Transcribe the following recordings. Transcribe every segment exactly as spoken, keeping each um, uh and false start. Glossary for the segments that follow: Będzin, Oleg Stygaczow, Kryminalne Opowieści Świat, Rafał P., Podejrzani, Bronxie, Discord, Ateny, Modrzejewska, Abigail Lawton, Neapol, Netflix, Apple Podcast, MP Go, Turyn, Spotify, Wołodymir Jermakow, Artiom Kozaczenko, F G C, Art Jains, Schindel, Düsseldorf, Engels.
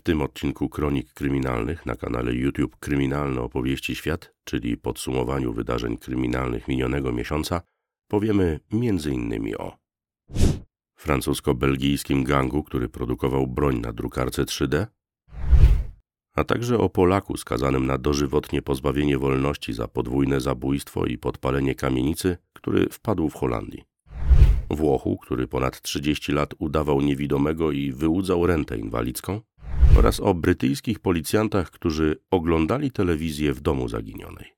W tym odcinku Kronik Kryminalnych na kanale YouTube Kryminalne Opowieści Świat, czyli podsumowaniu wydarzeń kryminalnych minionego miesiąca, powiemy między innymi o francusko-belgijskim gangu, który produkował broń na drukarce trzy D, a także o Polaku skazanym na dożywotnie pozbawienie wolności za podwójne zabójstwo i podpalenie kamienicy, który wpadł w Holandii. Włochu, który ponad trzydzieści lat udawał niewidomego i wyłudzał rentę inwalidzką, oraz o brytyjskich policjantach, którzy oglądali telewizję w domu zaginionej.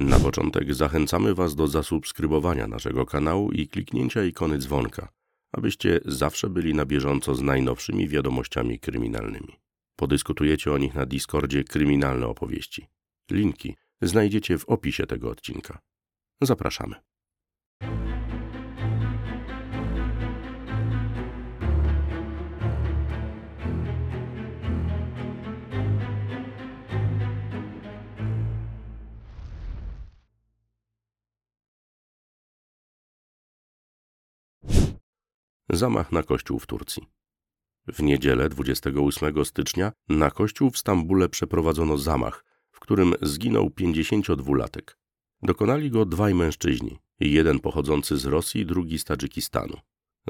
Na początek zachęcamy Was do zasubskrybowania naszego kanału i kliknięcia ikony dzwonka, abyście zawsze byli na bieżąco z najnowszymi wiadomościami kryminalnymi. Podyskutujecie o nich na Discordzie Kryminalne Opowieści. Linki znajdziecie w opisie tego odcinka. Zapraszamy. Zamach na kościół w Turcji. W niedzielę dwudziestego ósmego stycznia na kościół w Stambule przeprowadzono zamach, w którym zginął pięćdziesięciodwulatek. Dokonali go dwaj mężczyźni, jeden pochodzący z Rosji, drugi z Tadżykistanu.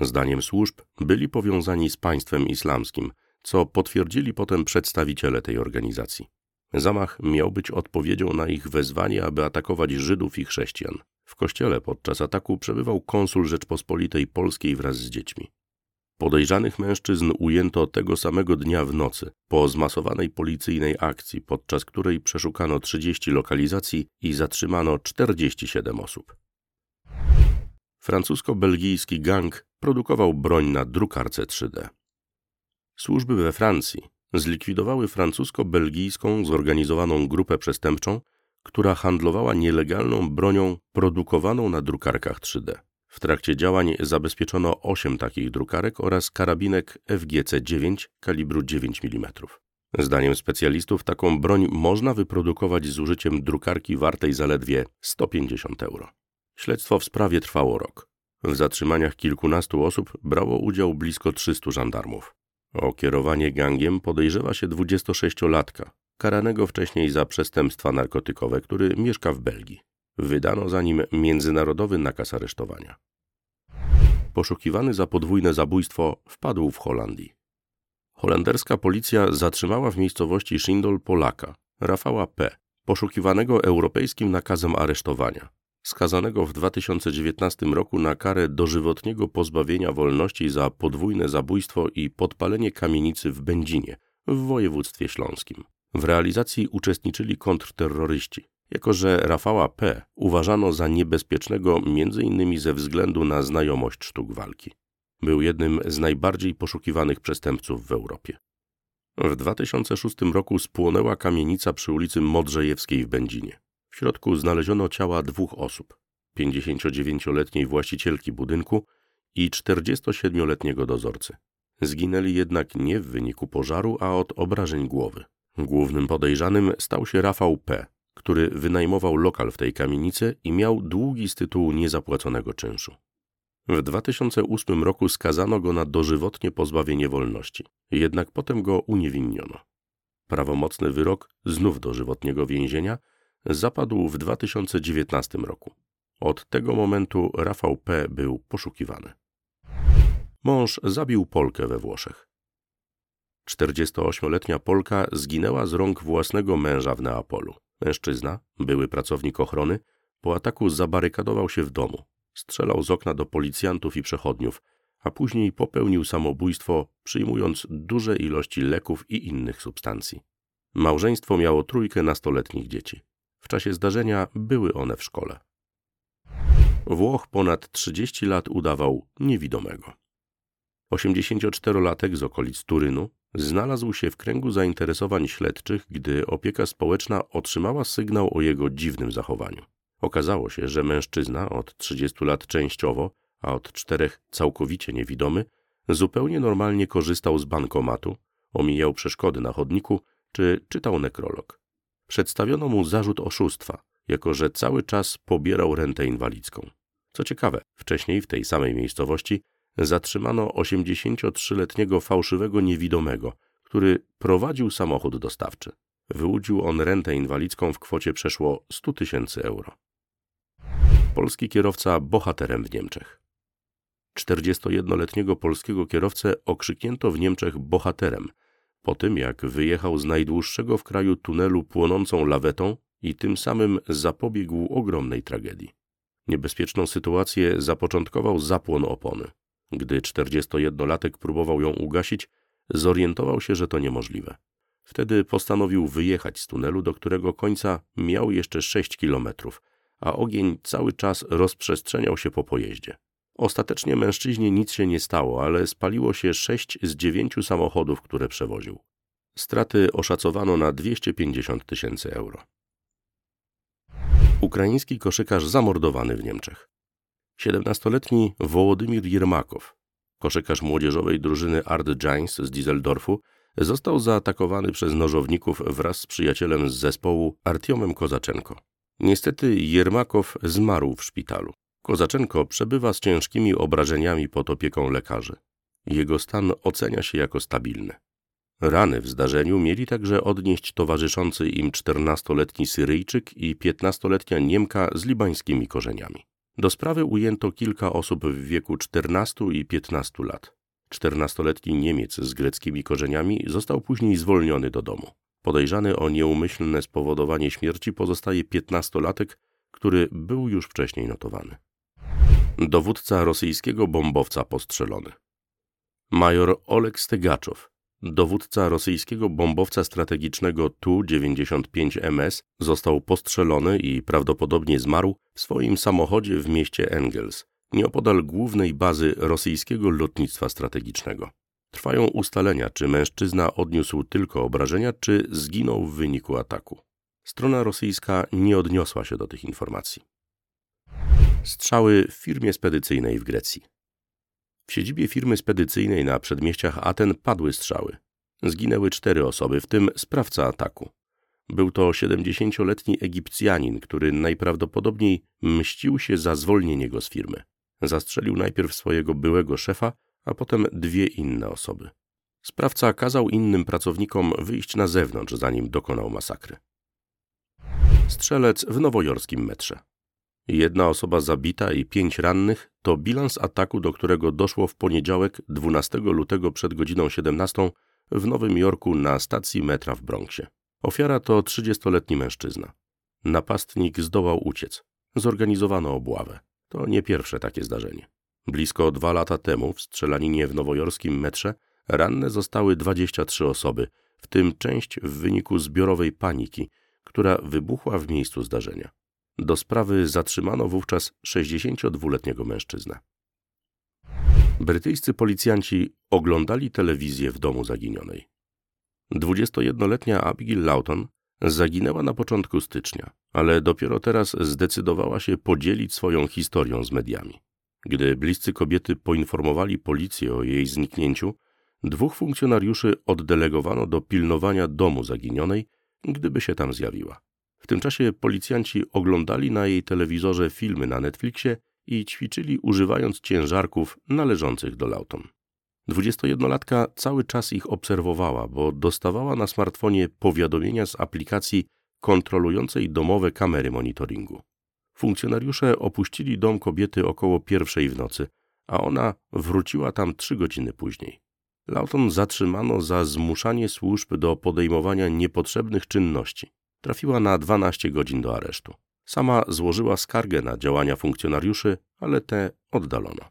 Zdaniem służb byli powiązani z państwem islamskim, co potwierdzili potem przedstawiciele tej organizacji. Zamach miał być odpowiedzią na ich wezwanie, aby atakować Żydów i chrześcijan. W kościele podczas ataku przebywał konsul Rzeczpospolitej Polskiej wraz z dziećmi. Podejrzanych mężczyzn ujęto tego samego dnia w nocy, po zmasowanej policyjnej akcji, podczas której przeszukano trzydzieści lokalizacji i zatrzymano czterdzieści siedem osób. Francusko-belgijski gang produkował broń na drukarce trzy D. Służby we Francji zlikwidowały francusko-belgijską zorganizowaną grupę przestępczą, która handlowała nielegalną bronią produkowaną na drukarkach trzy D. W trakcie działań zabezpieczono osiem takich drukarek oraz karabinek F G C dziewięć kalibru dziewięć milimetrów. Zdaniem specjalistów taką broń można wyprodukować z użyciem drukarki wartej zaledwie sto pięćdziesiąt euro. Śledztwo w sprawie trwało rok. W zatrzymaniach kilkunastu osób brało udział blisko trzystu żandarmów. O kierowanie gangiem podejrzewa się dwudziestosześciolatka, karanego wcześniej za przestępstwa narkotykowe, który mieszka w Belgii. Wydano za nim międzynarodowy nakaz aresztowania. Poszukiwany za podwójne zabójstwo wpadł w Holandii. Holenderska policja zatrzymała w miejscowości Schindel Polaka, Rafała P., poszukiwanego europejskim nakazem aresztowania, skazanego w dwa tysiące dziewiętnastym roku na karę dożywotniego pozbawienia wolności za podwójne zabójstwo i podpalenie kamienicy w Będzinie w województwie śląskim. W realizacji uczestniczyli kontrterroryści, jako że Rafała P. uważano za niebezpiecznego między innymi ze względu na znajomość sztuk walki. Był jednym z najbardziej poszukiwanych przestępców w Europie. W dwa tysiące szóstym roku spłonęła kamienica przy ulicy Modrzejewskiej w Będzinie. W środku znaleziono ciała dwóch osób, pięćdziesięciodziewięcioletniej właścicielki budynku i czterdziestosiedmioletniego dozorcy. Zginęli jednak nie w wyniku pożaru, a od obrażeń głowy. Głównym podejrzanym stał się Rafał P., który wynajmował lokal w tej kamienicy i miał długi z tytułu niezapłaconego czynszu. W dwa tysiące ósmym roku skazano go na dożywotnie pozbawienie wolności, jednak potem go uniewinniono. Prawomocny wyrok, znów dożywotniego więzienia, zapadł w dwa tysiące dziewiętnastym roku. Od tego momentu Rafał P. był poszukiwany. Mąż zabił Polkę we Włoszech. czterdziestoośmioletnia Polka zginęła z rąk własnego męża w Neapolu. Mężczyzna, były pracownik ochrony, po ataku zabarykadował się w domu, strzelał z okna do policjantów i przechodniów, a później popełnił samobójstwo, przyjmując duże ilości leków i innych substancji. Małżeństwo miało trójkę nastoletnich dzieci. W czasie zdarzenia były one w szkole. Włoch ponad trzydzieści lat udawał niewidomego. osiemdziesięcioczterolatek z okolic Turynu znalazł się w kręgu zainteresowań śledczych, gdy opieka społeczna otrzymała sygnał o jego dziwnym zachowaniu. Okazało się, że mężczyzna od trzydziestu lat częściowo, a od czterech całkowicie niewidomy, zupełnie normalnie korzystał z bankomatu, omijał przeszkody na chodniku czy czytał nekrolog. Przedstawiono mu zarzut oszustwa, jako że cały czas pobierał rentę inwalidzką. Co ciekawe, wcześniej w tej samej miejscowości zatrzymano osiemdziesięciotrzyletniego fałszywego niewidomego, który prowadził samochód dostawczy. Wyłudził on rentę inwalidzką w kwocie przeszło sto tysięcy euro. Polski kierowca bohaterem w Niemczech. czterdziestojednoletniego polskiego kierowcę okrzyknięto w Niemczech bohaterem po tym, jak wyjechał z najdłuższego w kraju tunelu płonącą lawetą i tym samym zapobiegł ogromnej tragedii. Niebezpieczną sytuację zapoczątkował zapłon opony. Gdy czterdziestojednolatek próbował ją ugasić, zorientował się, że to niemożliwe. Wtedy postanowił wyjechać z tunelu, do którego końca miał jeszcze sześć kilometrów, a ogień cały czas rozprzestrzeniał się po pojeździe. Ostatecznie mężczyźnie nic się nie stało, ale spaliło się sześć z dziewięciu samochodów, które przewoził. Straty oszacowano na dwieście pięćdziesiąt tysięcy euro. Ukraiński koszykarz zamordowany w Niemczech. siedemnastoletni Wołodymir Jermakow, koszykarz młodzieżowej drużyny Art Jains z Düsseldorfu, został zaatakowany przez nożowników wraz z przyjacielem z zespołu Artiomem Kozaczenko. Niestety Jermakow zmarł w szpitalu. Kozaczenko przebywa z ciężkimi obrażeniami pod opieką lekarzy. Jego stan ocenia się jako stabilny. Rany w zdarzeniu mieli także odnieść towarzyszący im czternastoletni Syryjczyk i piętnastoletnia Niemka z libańskimi korzeniami. Do sprawy ujęto kilka osób w wieku czternastu i piętnastu lat. czternastoletni Niemiec z greckimi korzeniami został później zwolniony do domu. Podejrzany o nieumyślne spowodowanie śmierci pozostaje piętnastolatek, który był już wcześniej notowany. Dowódca rosyjskiego bombowca postrzelony. Major Oleg Stygaczow, dowódca rosyjskiego bombowca strategicznego Tu dziewięćdziesiąt pięć M S, został postrzelony i prawdopodobnie zmarł w swoim samochodzie w mieście Engels, nieopodal głównej bazy rosyjskiego lotnictwa strategicznego. Trwają ustalenia, czy mężczyzna odniósł tylko obrażenia, czy zginął w wyniku ataku. Strona rosyjska nie odniosła się do tych informacji. Strzały w firmie spedycyjnej w Grecji. W siedzibie firmy spedycyjnej na przedmieściach Aten padły strzały. Zginęły cztery osoby, w tym sprawca ataku. Był to siedemdziesięcioletni Egipcjanin, który najprawdopodobniej mścił się za zwolnienie go z firmy. Zastrzelił najpierw swojego byłego szefa, a potem dwie inne osoby. Sprawca kazał innym pracownikom wyjść na zewnątrz, zanim dokonał masakry. Strzelec w nowojorskim metrze. Jedna osoba zabita i pięć rannych to bilans ataku, do którego doszło w poniedziałek dwunastego lutego przed godziną siedemnastą w Nowym Jorku na stacji metra w Bronxie. Ofiara to trzydziestoletni mężczyzna. Napastnik zdołał uciec. Zorganizowano obławę. To nie pierwsze takie zdarzenie. Blisko dwa lata temu w strzelaninie w nowojorskim metrze ranne zostały dwadzieścia trzy osoby, w tym część w wyniku zbiorowej paniki, która wybuchła w miejscu zdarzenia. Do sprawy zatrzymano wówczas sześćdziesięciodwuletniego mężczyznę. Brytyjscy policjanci oglądali telewizję w domu zaginionej. dwudziestojednoletnia Abigail Lawton zaginęła na początku stycznia, ale dopiero teraz zdecydowała się podzielić swoją historią z mediami. Gdy bliscy kobiety poinformowali policję o jej zniknięciu, dwóch funkcjonariuszy oddelegowano do pilnowania domu zaginionej, gdyby się tam zjawiła. W tym czasie policjanci oglądali na jej telewizorze filmy na Netflixie i ćwiczyli używając ciężarków należących do Lawton. dwudziestojednolatka cały czas ich obserwowała, bo dostawała na smartfonie powiadomienia z aplikacji kontrolującej domowe kamery monitoringu. Funkcjonariusze opuścili dom kobiety około pierwszej w nocy, a ona wróciła tam trzy godziny później. Lawton zatrzymano za zmuszanie służb do podejmowania niepotrzebnych czynności. Trafiła na dwanaście godzin do aresztu. Sama złożyła skargę na działania funkcjonariuszy, ale te oddalono.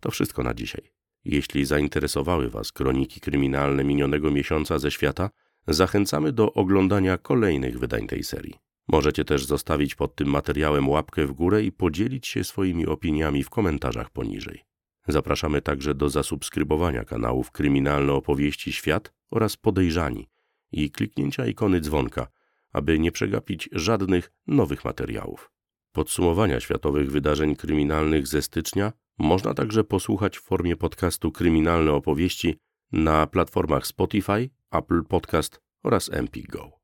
To wszystko na dzisiaj. Jeśli zainteresowały Was kroniki kryminalne minionego miesiąca ze świata, zachęcamy do oglądania kolejnych wydań tej serii. Możecie też zostawić pod tym materiałem łapkę w górę i podzielić się swoimi opiniami w komentarzach poniżej. Zapraszamy także do zasubskrybowania kanałów Kryminalne Opowieści Świat oraz Podejrzani i kliknięcia ikony dzwonka, aby nie przegapić żadnych nowych materiałów. Podsumowania światowych wydarzeń kryminalnych ze stycznia można także posłuchać w formie podcastu Kryminalne Opowieści na platformach Spotify, Apple Podcast oraz M P Go.